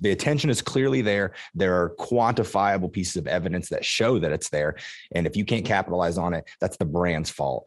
The attention is clearly there. There are quantifiable pieces of evidence that show that it's there. And if you can't capitalize on it, that's the brand's fault.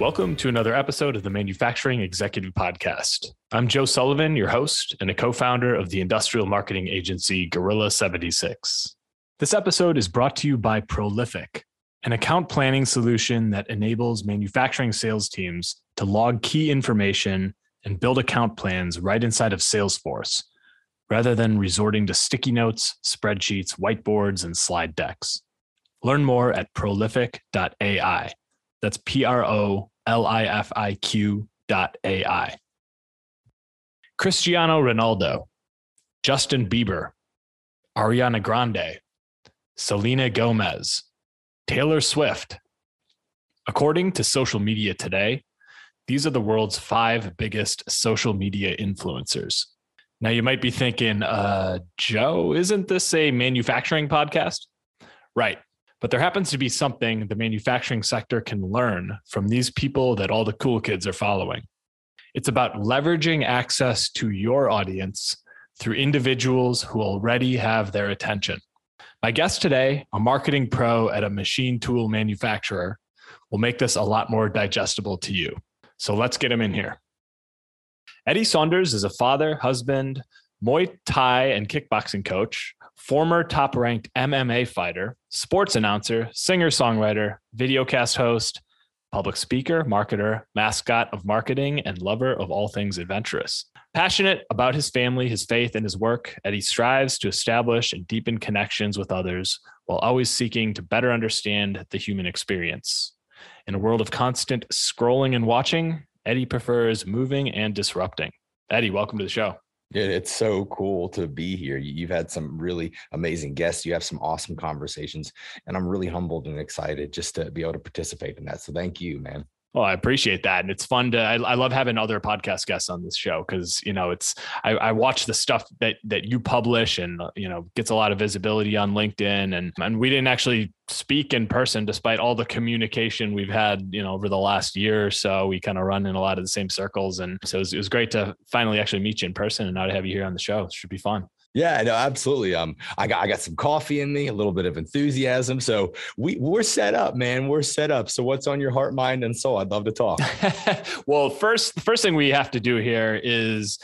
Welcome to another episode of the Manufacturing Executive Podcast. I'm Joe Sullivan, your host and a co-founder of the industrial marketing agency Gorilla76. This episode is brought to you by Prolific, an account planning solution that enables manufacturing sales teams to log key information and build account plans right inside of Salesforce, rather than resorting to sticky notes, spreadsheets, whiteboards, and slide decks. Learn more at prolific.ai. That's prolifiq.ai. Cristiano Ronaldo, Justin Bieber, Ariana Grande, Selena Gomez, Taylor Swift. According to Social Media Today, these are the world's 5 biggest social media influencers. Now you might be thinking, Joe, isn't this a manufacturing podcast? Right. But there happens to be something the manufacturing sector can learn from these people that all the cool kids are following. It's about leveraging access to your audience through individuals who already have their attention. My guest today, a marketing pro at a machine tool manufacturer, will make this a lot more digestible to you. So let's get him in here. Eddie Saunders is a father, husband, Muay Thai and kickboxing coach, former top-ranked MMA fighter, sports announcer, singer-songwriter, videocast host, public speaker, marketer, mascot of marketing, and lover of all things adventurous. Passionate about his family, his faith, and his work, Eddie strives to establish and deepen connections with others while always seeking to better understand the human experience. In a world of constant scrolling and watching, Eddie prefers moving and disrupting. Eddie, welcome to the show. It's so cool to be here. You've had some really amazing guests. You have some awesome conversations, and I'm really humbled and excited just to be able to participate in that. So thank you, man. Well, I appreciate that. And it's fun to, I love having other podcast guests on this show because, you know, it's, I watch the stuff that you publish and, you know, gets a lot of visibility on LinkedIn, and we didn't actually speak in person despite all the communication we've had, you know, over the last year or so. We kind of run in a lot of the same circles. And so it was great to finally actually meet you in person, and now to have you here on the show. It should be fun. Yeah, no, absolutely. I got some coffee in me, a little bit of enthusiasm. So we're set up, man. We're set up. So what's on your heart, mind, and soul? I'd love to talk. Well, first thing we have to do here is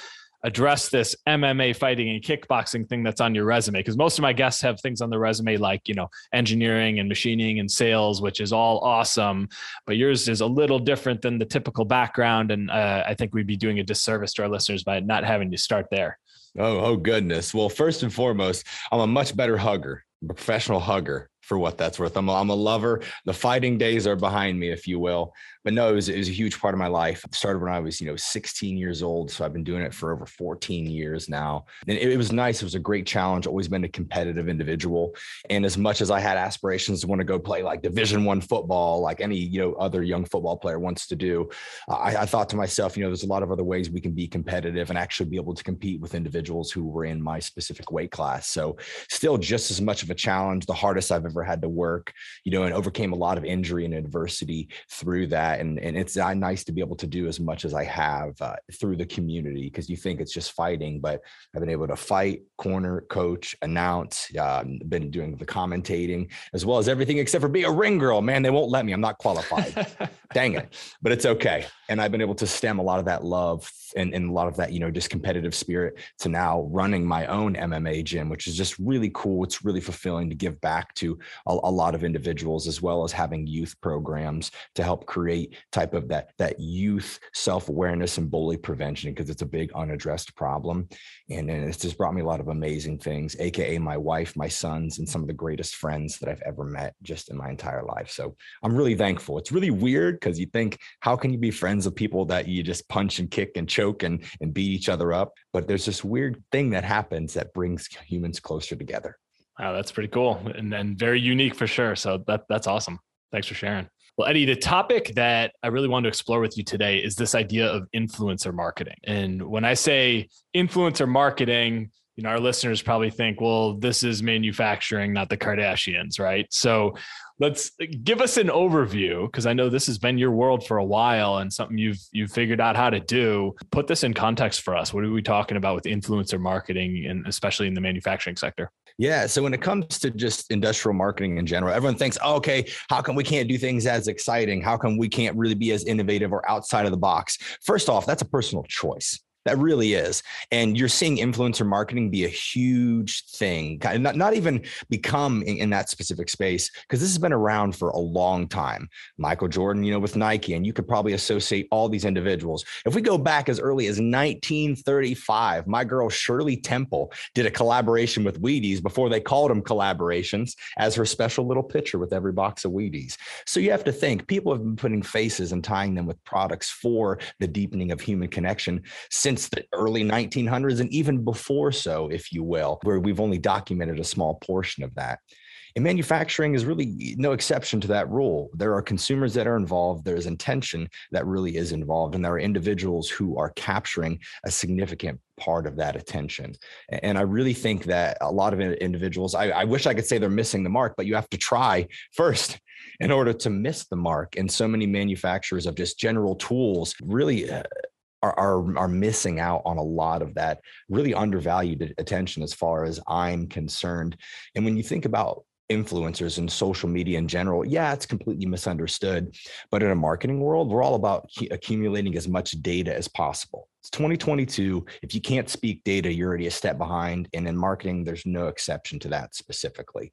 address this MMA fighting and kickboxing thing that's on your resume. Because most of my guests have things on their resume like, you know, engineering and machining and sales, which is all awesome. But yours is a little different than the typical background. And I think we'd be doing a disservice to our listeners by not having you start there. Oh, goodness. Well, first and foremost, I'm a much better hugger, professional hugger, for what that's worth. I'm a lover. The fighting days are behind me, if you will. But no, it was a huge part of my life. It started when I was, 16 years old. So I've been doing it for over 14 years now. And it was nice. It was a great challenge. Always been a competitive individual. And as much as I had aspirations to want to go play like Division I football, like any, other young football player wants to do, I thought to myself, there's a lot of other ways we can be competitive and actually be able to compete with individuals who were in my specific weight class. So still just as much of a challenge, the hardest I've ever had to work, and overcame a lot of injury and adversity through that. And it's nice to be able to do as much as I have through the community, because you think it's just fighting, but I've been able to fight, corner, coach, announce, been doing the commentating, as well as everything except for be a ring girl, man. They won't let me. I'm not qualified. Dang it. But it's okay. And I've been able to stem a lot of that love and a lot of that, just competitive spirit to now running my own MMA gym, which is just really cool. It's really fulfilling to give back to a lot of individuals, as well as having youth programs to help create type of that youth self-awareness and bully prevention, because it's a big unaddressed problem. And it's just brought me a lot of amazing things, AKA my wife, my sons, and some of the greatest friends that I've ever met just in my entire life. So I'm really thankful. It's really weird because you think, how can you be friends with people that you just punch and kick and choke and beat each other up? But there's this weird thing that happens that brings humans closer together. Wow, that's pretty cool. And then very unique for sure. So that's awesome. Thanks for sharing. Well, Eddie, the topic that I really wanted to explore with you today is this idea of influencer marketing. And when I say influencer marketing, you know, our listeners probably think, well, this is manufacturing, not the Kardashians, right? So let's give us an overview, because I know this has been your world for a while and something you've figured out how to do. Put this in context for us. What are we talking about with influencer marketing, and especially in the manufacturing sector? Yeah. So when it comes to just industrial marketing in general, everyone thinks, oh, okay, how come we can't do things as exciting? How come we can't really be as innovative or outside of the box? First off, that's a personal choice. That really is. And you're seeing influencer marketing be a huge thing, not even become in that specific space, because this has been around for a long time. Michael Jordan, you know, with Nike, and you could probably associate all these individuals. If we go back as early as 1935, my girl Shirley Temple did a collaboration with Wheaties before they called them collaborations, as her special little picture with every box of Wheaties. So you have to think, people have been putting faces and tying them with products for the deepening of human connection since the early 1900s, and even before so, if you will, where we've only documented a small portion of that. And manufacturing is really no exception to that rule. There are consumers that are involved. There's intention that really is involved. And there are individuals who are capturing a significant part of that attention. And I really think that a lot of individuals, I wish I could say they're missing the mark, but you have to try first in order to miss the mark. And so many manufacturers of just general tools really are missing out on a lot of that really undervalued attention as far as I'm concerned. And when you think about influencers and social media in general, yeah, it's completely misunderstood. But in a marketing world, we're all about accumulating as much data as possible. It's 2022. If you can't speak data, you're already a step behind. And in marketing, there's no exception to that specifically.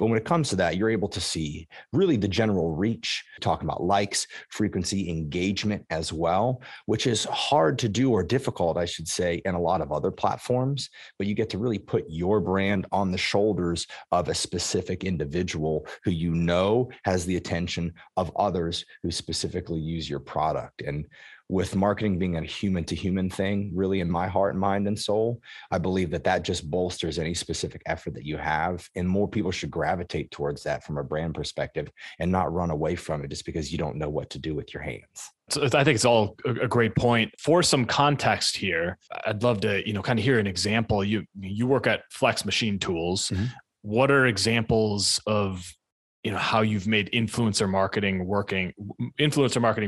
But when it comes to that, you're able to see really the general reach, talking about likes, frequency, engagement as well, which is hard to do, or difficult, I should say, in a lot of other platforms. But you get to really put your brand on the shoulders of a specific individual who you know has the attention of others who specifically use your product. And with marketing being a human-to-human thing, really in my heart, mind, and soul, I believe that just bolsters any specific effort that you have. And more people should gravitate towards that from a brand perspective and not run away from it just because you don't know what to do with your hands. So I think it's all a great point. For some context here, I'd love to, you know, kind of hear an example. You work at Flex Machine Tools. Mm-hmm. What are examples of, you know, how you've made influencer marketing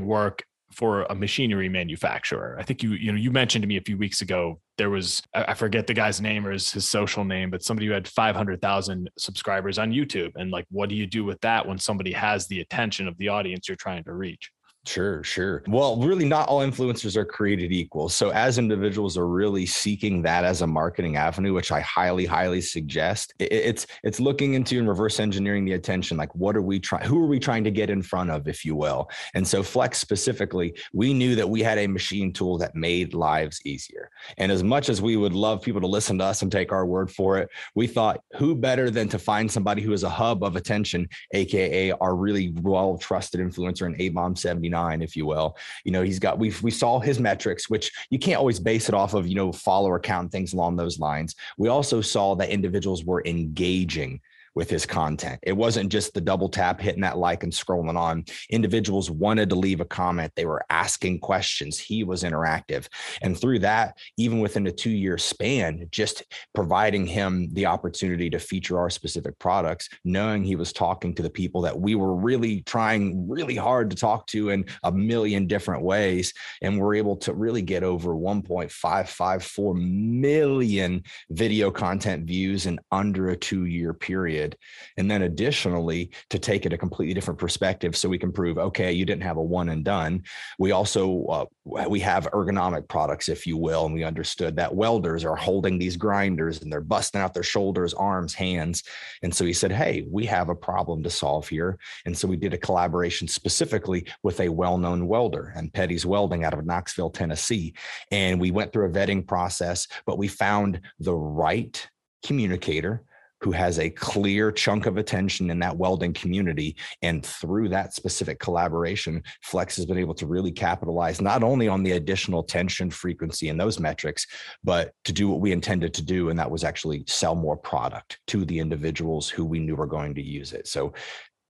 work for a machinery manufacturer? I think you mentioned to me a few weeks ago, there was, I forget the guy's name or his social name, but somebody who had 500,000 subscribers on YouTube. And like, what do you do with that when somebody has the attention of the audience you're trying to reach? Sure. Well, really not all influencers are created equal. So as individuals are really seeking that as a marketing avenue, which I highly, highly suggest, it's looking into and reverse engineering the attention. Like, what are we trying? Who are we trying to get in front of, if you will? And so Flex specifically, we knew that we had a machine tool that made lives easier. And as much as we would love people to listen to us and take our word for it, we thought, who better than to find somebody who is a hub of attention, AKA our really well-trusted influencer and Abom79, if you will. You know, he's got, we saw his metrics, which you can't always base it off of, you know, follower count and things along those lines. We also saw that individuals were engaging with his content. It wasn't just the double tap, hitting that like and scrolling on. Individuals wanted to leave a comment. They were asking questions. He was interactive. And through that, even within a 2-year span, just providing him the opportunity to feature our specific products, knowing he was talking to the people that we were really trying really hard to talk to in a million different ways. And we're able to really get over 1.554 million video content views in under a 2-year period. period. And then additionally, to take it a completely different perspective so we can prove, okay, you didn't have a one and done. We also, we have ergonomic products, if you will. And we understood that welders are holding these grinders and they're busting out their shoulders, arms, hands. And so he said, hey, we have a problem to solve here. And so we did a collaboration specifically with a well-known welder and Petty's Welding out of Knoxville, Tennessee. And we went through a vetting process, but we found the right communicator who has a clear chunk of attention in that welding community. And through that specific collaboration, Flex has been able to really capitalize not only on the additional tension, frequency, and those metrics, but to do what we intended to do. And that was actually sell more product to the individuals who we knew were going to use it. So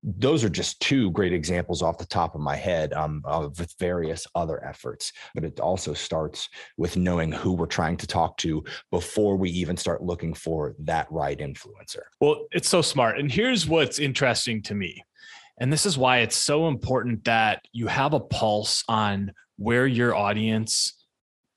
those are just two great examples off the top of my head of various other efforts. But it also starts with knowing who we're trying to talk to before we even start looking for that right influencer. Well, it's so smart. And here's what's interesting to me. And this is why it's so important that you have a pulse on where your audience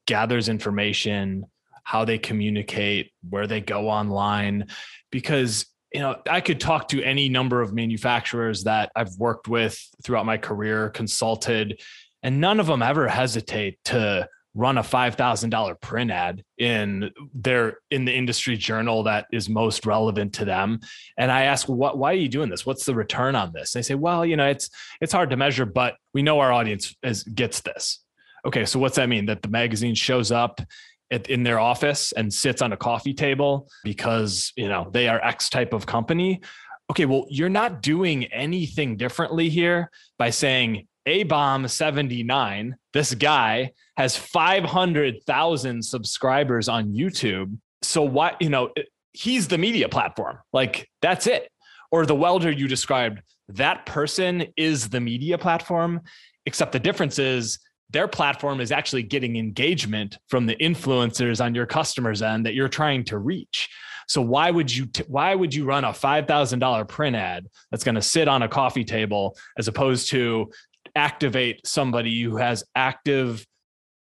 gathers information, how they communicate, where they go online, because you know, I could talk to any number of manufacturers that I've worked with throughout my career, consulted, and none of them ever hesitate to run a $5,000 print ad in the industry journal that is most relevant to them. And I ask, why are you doing this? What's the return on this? And they say, well, you know, it's hard to measure, but we know our audience gets this. Okay, so what's that mean? That the magazine shows up in their office and sits on a coffee table because, you know, they are X type of company. Okay, well, you're not doing anything differently here by saying Abom79, this guy has 500,000 subscribers on YouTube. So why, you know, he's the media platform. Like, that's it. Or the welder you described, that person is the media platform, except the difference is their platform is actually getting engagement from the influencers on your customer's end that you're trying to reach. So why would you run a $5,000 print ad that's going to sit on a coffee table as opposed to activate somebody who has active,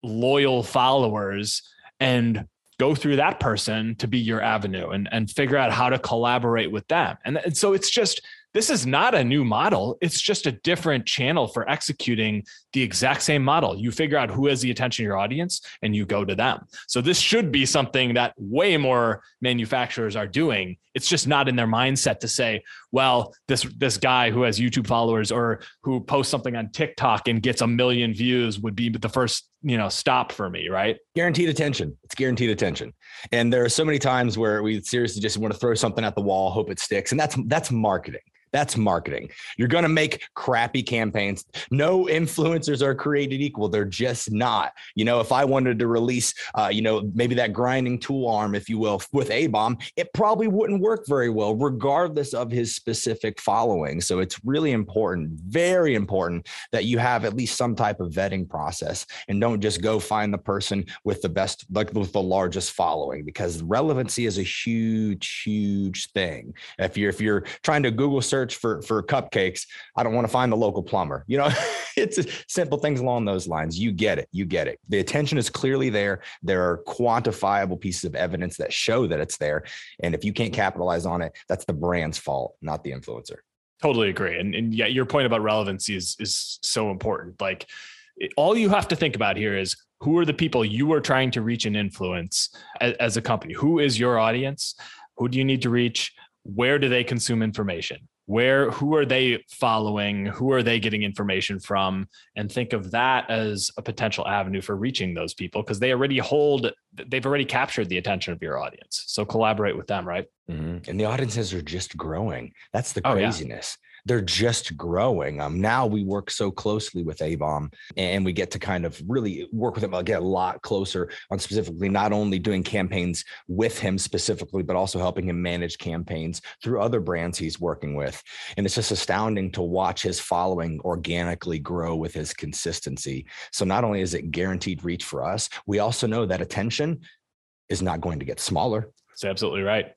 loyal followers and go through that person to be your avenue and figure out how to collaborate with them. And so it's just, this is not a new model. It's just a different channel for executing the exact same model. You figure out who has the attention of your audience and you go to them. So this should be something that way more manufacturers are doing. It's just not in their mindset to say, well, this guy who has YouTube followers or who posts something on TikTok and gets 1 million views would be the first, you know, stop for me, right? Guaranteed attention. It's guaranteed attention. And there are so many times where we seriously just want to throw something at the wall, hope it sticks. And that's marketing. That's marketing. You're going to make crappy campaigns. No influencers are created equal. They're just not. You know, if I wanted to release, you know, maybe that grinding tool arm, if you will, with Abom, it probably wouldn't work very well, regardless of his specific following. So it's really important, very important that you have at least some type of vetting process and don't just go find the person with the best, like with the largest following, because relevancy is a huge, huge thing. If you're trying to Google search for cupcakes, I don't want to find the local plumber. You know, it's simple things along those lines. You get it. The attention is clearly there. There are quantifiable pieces of evidence that show that it's there. And if you can't capitalize on it, that's the brand's fault, not the influencer. Totally agree. And yeah, your point about relevancy is so important. Like, all you have to think about here is who are the people you are trying to reach and influence as a company? Who is your audience? Who do you need to reach? Where do they consume information? Who are they following? Who are they getting information from? And think of that as a potential avenue for reaching those people because they've already captured the attention of your audience. So collaborate with them, right? Mm-hmm. And the audiences are just growing. That's the craziness. Oh, yeah. They're just growing. Now we work so closely with Abom and we get to kind of really work with him, get a lot closer on specifically not only doing campaigns with him specifically, but also helping him manage campaigns through other brands he's working with. And it's just astounding to watch his following organically grow with his consistency. So not only is it guaranteed reach for us, we also know that attention is not going to get smaller. That's absolutely right.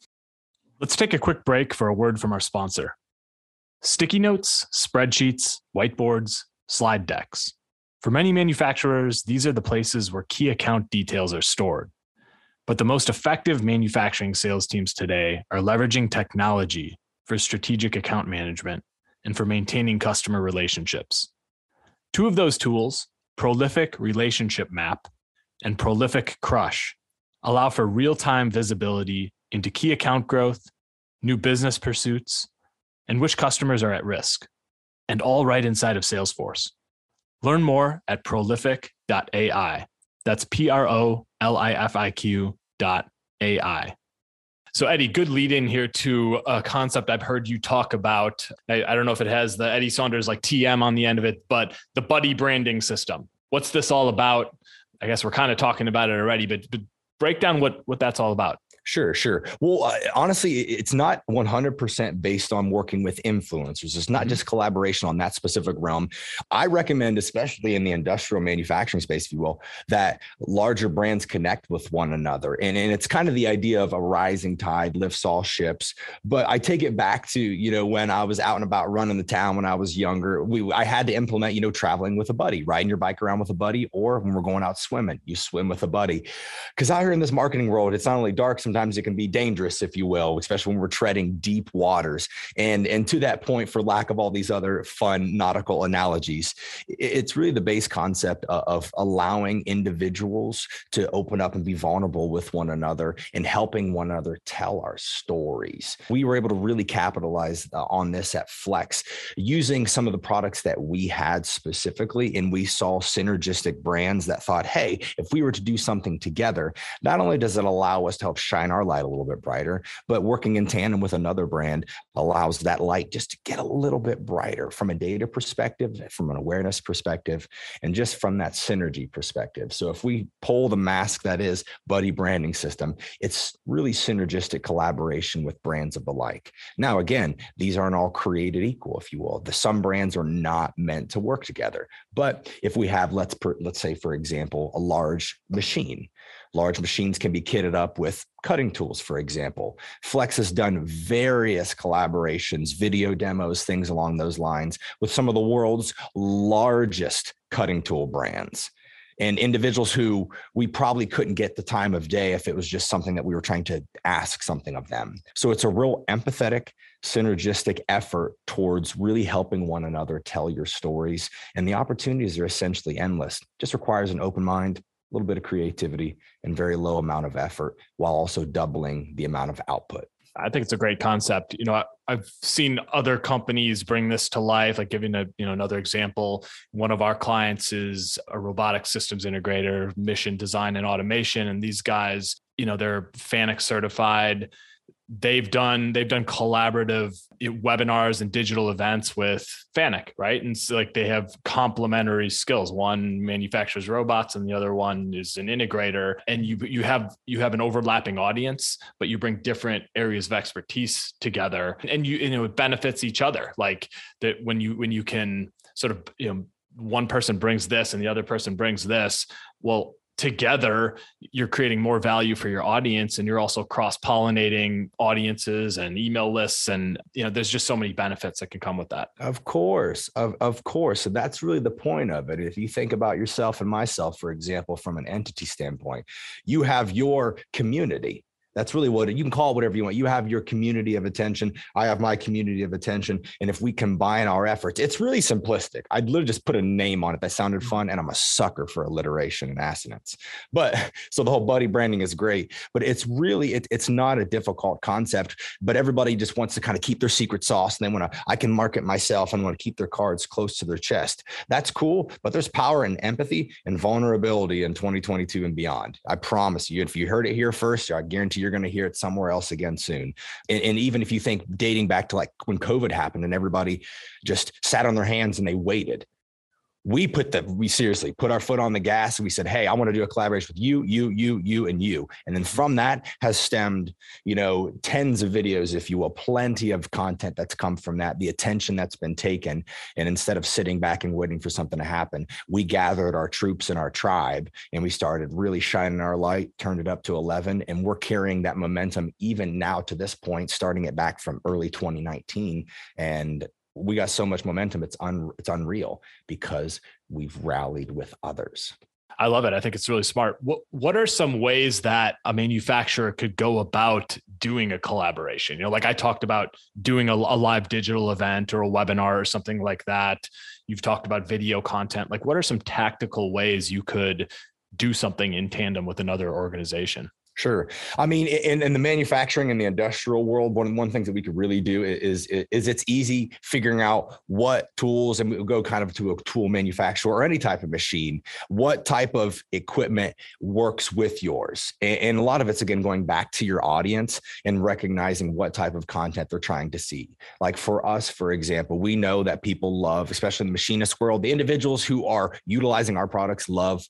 Let's take a quick break for a word from our sponsor. Sticky notes, spreadsheets, whiteboards, slide decks. For many manufacturers, these are the places where key account details are stored. But the most effective manufacturing sales teams today are leveraging technology for strategic account management, and for maintaining customer relationships. Two of those tools, Prolific Relationship Map and Prolific Crush, allow for real-time visibility into key account growth, new business pursuits, and which customers are at risk, and all right inside of Salesforce. Learn more at prolific.ai. That's prolifiq.ai. So Eddie, good lead in here to a concept I've heard you talk about. I don't know if it has the Eddie Saunders like TM on the end of it, but the buddy branding system. What's this all about? I guess we're kind of talking about it already, but break down what that's all about. Sure. Well, honestly, it's not 100% based on working with influencers. It's not just collaboration on that specific realm. I recommend, especially in the industrial manufacturing space, if you will, that larger brands connect with one another. And it's kind of the idea of a rising tide lifts all ships. But I take it back to, when I was out and about running the town when I was younger, I had to implement, traveling with a buddy, riding your bike around with a buddy, or when we're going out swimming, you swim with a buddy. Because out here in this marketing world, it's not only dark, sometimes it can be dangerous, if you will, especially when we're treading deep waters. And to that point, for lack of all these other fun nautical analogies, it's really the base concept of allowing individuals to open up and be vulnerable with one another and helping one another tell our stories. We were able to really capitalize on this at Flex using some of the products that we had specifically. And we saw synergistic brands that thought, hey, if we were to do something together, not only does it allow us to help shine our light a little bit brighter, but working in tandem with another brand allows that light just to get a little bit brighter from a data perspective, from an awareness perspective, and just from that synergy perspective. So if we pull the mask that is buddy branding system, it's really synergistic collaboration with brands of the like. Now, again, these aren't all created equal, if you will. Some brands are not meant to work together. But if we have, let's say, for example, a large machine, large machines can be kitted up with cutting tools, for example. Flex has done various collaborations, video demos, things along those lines with some of the world's largest cutting tool brands and individuals who we probably couldn't get the time of day if it was just something that we were trying to ask something of them. So it's a real empathetic, synergistic effort towards really helping one another tell your stories. And the opportunities are essentially endless. Just requires an open mind, a little bit of creativity, and very low amount of effort while also doubling the amount of output. I think it's a great concept. I've seen other companies bring this to life, like giving another example. One of our clients is a robotic systems integrator, Mission Design and Automation. And these guys, they're FANUC certified. They've done collaborative webinars and digital events with FANUC, right? And so they have complementary skills. One manufactures robots and the other one is an integrator. And you have an overlapping audience, but you bring different areas of expertise together, and it benefits each other. Like that when you can sort of, one person brings this and the other person brings this. Well, together, you're creating more value for your audience, and you're also cross-pollinating audiences and email lists. And, there's just so many benefits that can come with that. Of course. So that's really the point of it. If you think about yourself and myself, for example, from an entity standpoint, you have your community. That's really what you can call it, whatever you want. You have your community of attention. I have my community of attention. And if we combine our efforts, it's really simplistic. I'd literally just put a name on it. That sounded fun. And I'm a sucker for alliteration and assonance. But so the whole buddy branding is great, but it's really, it's not a difficult concept, but everybody just wants to kind of keep their secret sauce. And they want to, I can market myself and want to keep their cards close to their chest. That's cool, but there's power and empathy and vulnerability in 2022 and beyond. I promise you, if you heard it here first, I guarantee you're going to hear it somewhere else again soon. And even if you think dating back to like when COVID happened and everybody just sat on their hands and they waited, we seriously put our foot on the gas and we said, hey, I want to do a collaboration with you. And then from that has stemmed, tens of videos, if you will, plenty of content that's come from that, the attention that's been taken. And instead of sitting back and waiting for something to happen, we gathered our troops and our tribe and we started really shining our light, turned it up to 11. And we're carrying that momentum even now to this point, starting it back from early 2019. And we got so much momentum, it's unreal because we've rallied with others. I love it. I think it's really smart. What are some ways that a manufacturer could go about doing a collaboration? You know, like I talked about doing a live digital event or a webinar or something like that. You've talked about video content. Like, what are some tactical ways you could do something in tandem with another organization? Sure. I mean, in the manufacturing and the industrial world, one thing that we could really do is it's easy figuring out what tools, and we'll go kind of to a tool manufacturer or any type of machine, what type of equipment works with yours. And a lot of it's, again, going back to your audience and recognizing what type of content they're trying to see. Like for us, for example, we know that people love, especially in the machinist world, the individuals who are utilizing our products love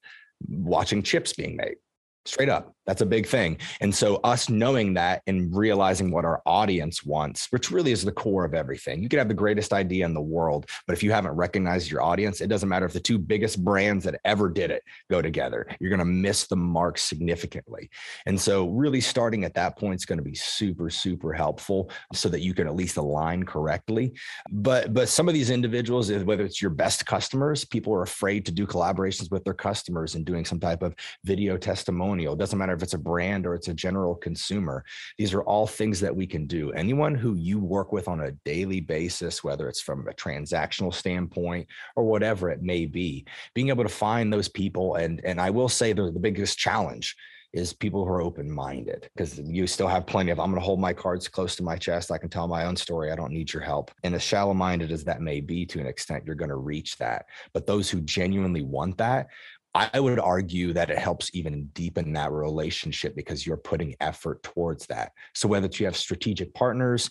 watching chips being made. Straight up. That's a big thing. And so us knowing that and realizing what our audience wants, which really is the core of everything. You could have the greatest idea in the world, but if you haven't recognized your audience, it doesn't matter if the two biggest brands that ever did it go together, you're going to miss the mark significantly. And so really starting at that point is going to be super, super helpful so that you can at least align correctly. But some of these individuals, whether it's your best customers, people are afraid to do collaborations with their customers and doing some type of video testimony. It doesn't matter if it's a brand or it's a general consumer. These are all things that we can do. Anyone who you work with on a daily basis, whether it's from a transactional standpoint or whatever it may be, being able to find those people. And I will say the biggest challenge is people who are open-minded, because you still have plenty of, I'm going to hold my cards close to my chest. I can tell my own story. I don't need your help. And as shallow-minded as that may be, to an extent, you're going to reach that. But those who genuinely want that, I would argue that it helps even deepen that relationship because you're putting effort towards that. So whether you have strategic partners,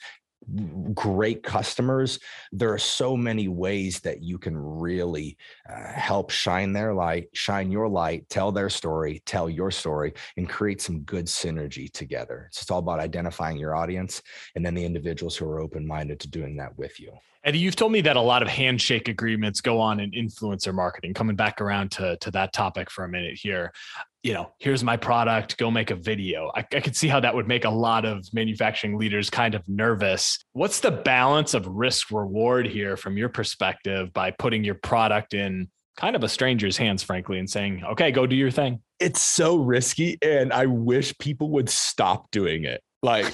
great customers, there are so many ways that you can really help shine your light, tell their story, tell your story, and create some good synergy together. It's just all about identifying your audience and then the individuals who are open-minded to doing that with you. Eddie, you've told me that a lot of handshake agreements go on in influencer marketing, coming back around to that topic for a minute here. You know, here's my product, go make a video. I could see how that would make a lot of manufacturing leaders kind of nervous. What's the balance of risk reward here from your perspective by putting your product in kind of a stranger's hands, frankly, and saying, okay, go do your thing? It's so risky, and I wish people would stop doing it. Like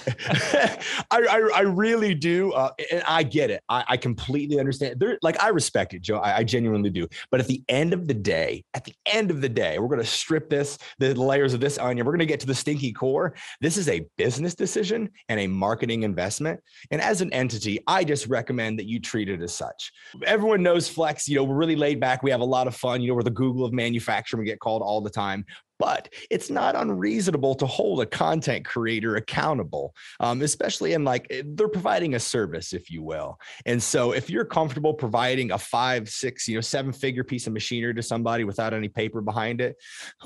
I really do. And I get it. I completely understand. I respect it, Joe. I genuinely do. But at the end of the day, we're going to strip the layers of this onion. We're going to get to the stinky core. This is a business decision and a marketing investment. And as an entity, I just recommend that you treat it as such. Everyone knows Flex, you know, we're really laid back. We have a lot of fun. You know, we're the Google of manufacturing. We get called all the time. But it's not unreasonable to hold a content creator accountable, especially in they're providing a service, if you will. And so if you're comfortable providing a 5, 6, 7-figure piece of machinery to somebody without any paper behind it,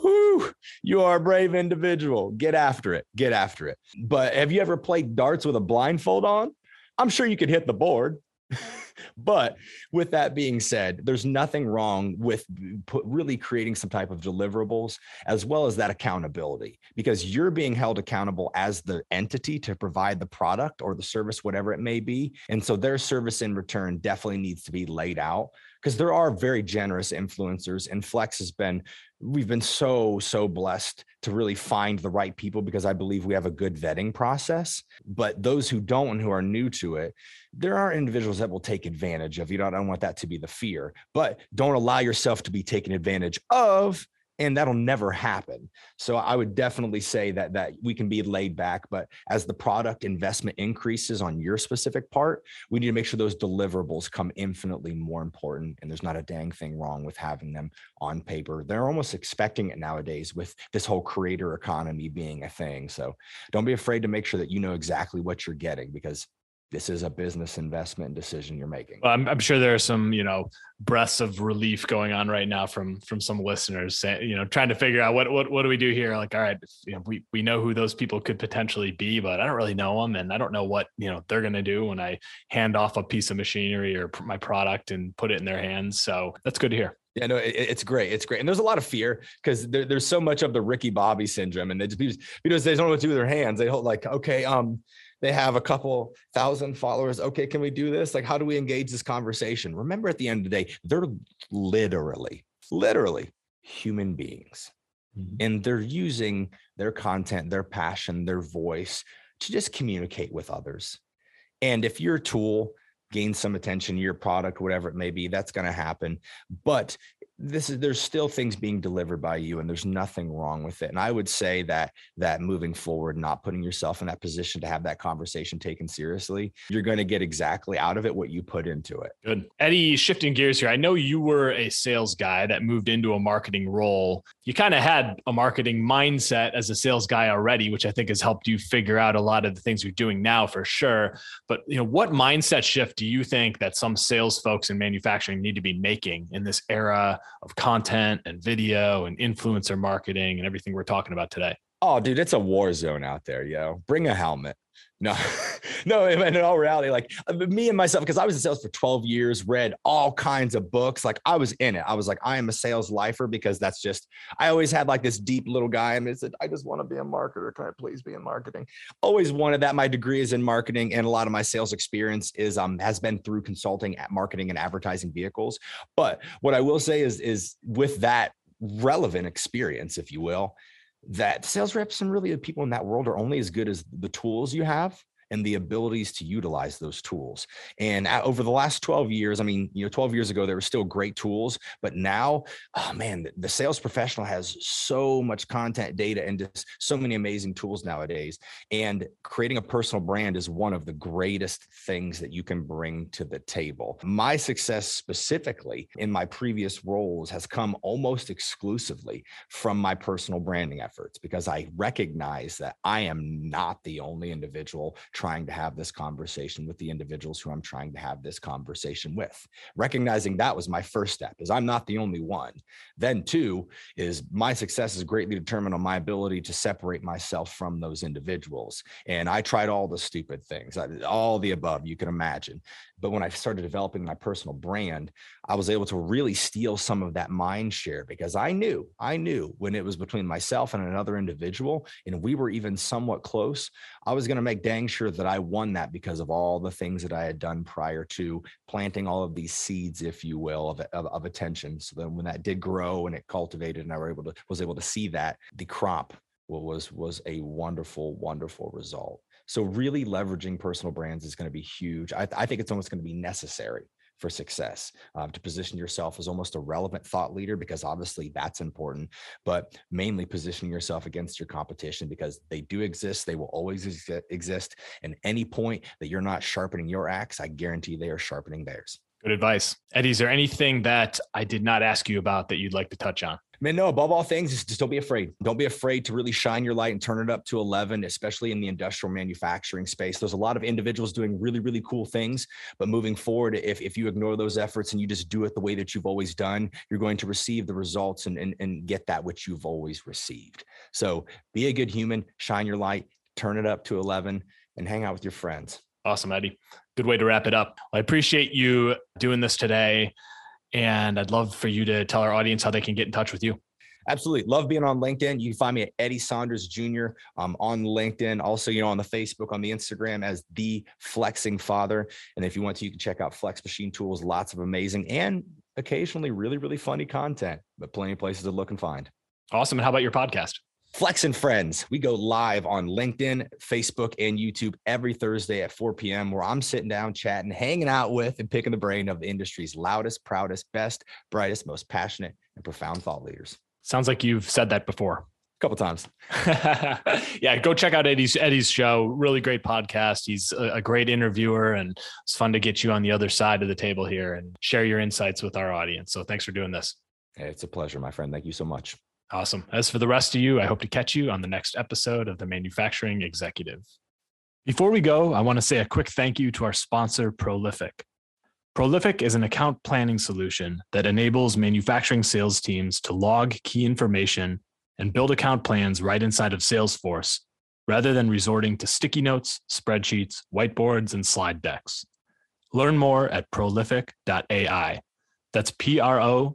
whew, you are a brave individual. Get after it. But have you ever played darts with a blindfold on? I'm sure you could hit the board. But with that being said, there's nothing wrong with really creating some type of deliverables as well as that accountability, because you're being held accountable as the entity to provide the product or the service, whatever it may be. And so their service in return definitely needs to be laid out, because there are very generous influencers, and Flex we've been so blessed to really find the right people, because I believe we have a good vetting process. But those who don't and who are new to it, there are individuals that will take advantage of. I don't want that to be the fear, but don't allow yourself to be taken advantage of, and that'll never happen. So I would definitely say that we can be laid back, but as the product investment increases on your specific part, we need to make sure those deliverables come infinitely more important. And there's not a dang thing wrong with having them on paper. They're almost expecting it nowadays with this whole creator economy being a thing. So don't be afraid to make sure that you know exactly what you're getting, because this is a business investment decision you're making. Well, I'm sure there are some, breaths of relief going on right now from some listeners, trying to figure out what do we do here? Like, all right, we know who those people could potentially be, but I don't really know them, and I don't know what they're going to do when I hand off a piece of machinery or my product and put it in their hands. So that's good to hear. Yeah, no, it's great. It's great. And there's a lot of fear, because there's so much of the Ricky Bobby syndrome, and they don't know what to do with their hands. They hold they have a couple thousand followers. Okay, can we do this? Like, how do we engage this conversation? Remember, at the end of the day, they're literally human beings. Mm-hmm. And they're using their content, their passion, their voice to just communicate with others. And if your tool gains some attention, your product, whatever it may be, that's going to happen. But there's still things being delivered by you, and there's nothing wrong with it. And I would say that moving forward, not putting yourself in that position to have that conversation taken seriously, you're going to get exactly out of it what you put into it. Good. Eddie, shifting gears here. I know you were a sales guy that moved into a marketing role. You kind of had a marketing mindset as a sales guy already, which I think has helped you figure out a lot of the things you're doing now for sure. But what mindset shift do you think that some sales folks in manufacturing need to be making in this era of content and video and influencer marketing and everything we're talking about today? Oh, dude, it's a war zone out there, yo. Bring a helmet. No, in all reality, like me and myself, because I was in sales for 12 years, read all kinds of books. Like I was in it. I was like, I am a sales lifer, because that's just, I always had like this deep little guy. I mean, it's, I just want to be a marketer. Can I please be in marketing? Always wanted that. My degree is in marketing, and a lot of my sales experience is has been through consulting at marketing and advertising vehicles. But what I will say is with that relevant experience, if you will, that sales reps and really the people in that world are only as good as the tools you have and the abilities to utilize those tools. And over the last 12 years, 12 years ago, there were still great tools, but now, oh man, the sales professional has so much content, data, and just so many amazing tools nowadays. And creating a personal brand is one of the greatest things that you can bring to the table. My success specifically in my previous roles has come almost exclusively from my personal branding efforts, because I recognize that I am not the only individual trying to have this conversation with the individuals who I'm trying to have this conversation with. Recognizing that was my first step, is I'm not the only one. Then two is my success is greatly determined on my ability to separate myself from those individuals. And I tried all the stupid things, all the above you can imagine. But when I started developing my personal brand, I was able to really steal some of that mind share, because I knew when it was between myself and another individual, and we were even somewhat close, I was going to make dang sure that I won that, because of all the things that I had done prior to planting all of these seeds, if you will, of attention. So then when that did grow and it cultivated and I was able to see that, the crop was a wonderful, wonderful result. So really leveraging personal brands is going to be huge. I think it's almost going to be necessary for success, to position yourself as almost a relevant thought leader, because obviously that's important, but mainly positioning yourself against your competition, because they do exist. They will always exist. And any point that you're not sharpening your axe, I guarantee they are sharpening theirs. Good advice. Eddie, is there anything that I did not ask you about that you'd like to touch on? Man, no, above all things, just don't be afraid. Don't be afraid to really shine your light and turn it up to 11, especially in the industrial manufacturing space. There's a lot of individuals doing really, really cool things, but moving forward, if you ignore those efforts and you just do it the way that you've always done, you're going to receive the results and get that which you've always received. So be a good human, shine your light, turn it up to 11, and hang out with your friends. Awesome, Eddie. Good way to wrap it up. I appreciate you doing this today. And I'd love for you to tell our audience how they can get in touch with you. Absolutely. Love being on LinkedIn. You can find me at Eddie Saunders Jr. On LinkedIn. Also, on the Facebook, on the Instagram as The Flexing Father. And if you want to, you can check out Flex Machine Tools. Lots of amazing and occasionally really, really funny content, but plenty of places to look and find. Awesome. And how about your podcast? Flex and Friends. We go live on LinkedIn, Facebook, and YouTube every Thursday at 4 p.m. where I'm sitting down, chatting, hanging out with, and picking the brain of the industry's loudest, proudest, best, brightest, most passionate, and profound thought leaders. Sounds like you've said that before. A couple times. Yeah, go check out Eddie's show. Really great podcast. He's a great interviewer, and it's fun to get you on the other side of the table here and share your insights with our audience. So thanks for doing this. Hey, it's a pleasure, my friend. Thank you so much. Awesome. As for the rest of you, I hope to catch you on the next episode of The Manufacturing Executive. Before we go, I want to say a quick thank you to our sponsor, Prolific. Prolific is an account planning solution that enables manufacturing sales teams to log key information and build account plans right inside of Salesforce, rather than resorting to sticky notes, spreadsheets, whiteboards, and slide decks. Learn more at prolific.ai. That's prolifiq.ai.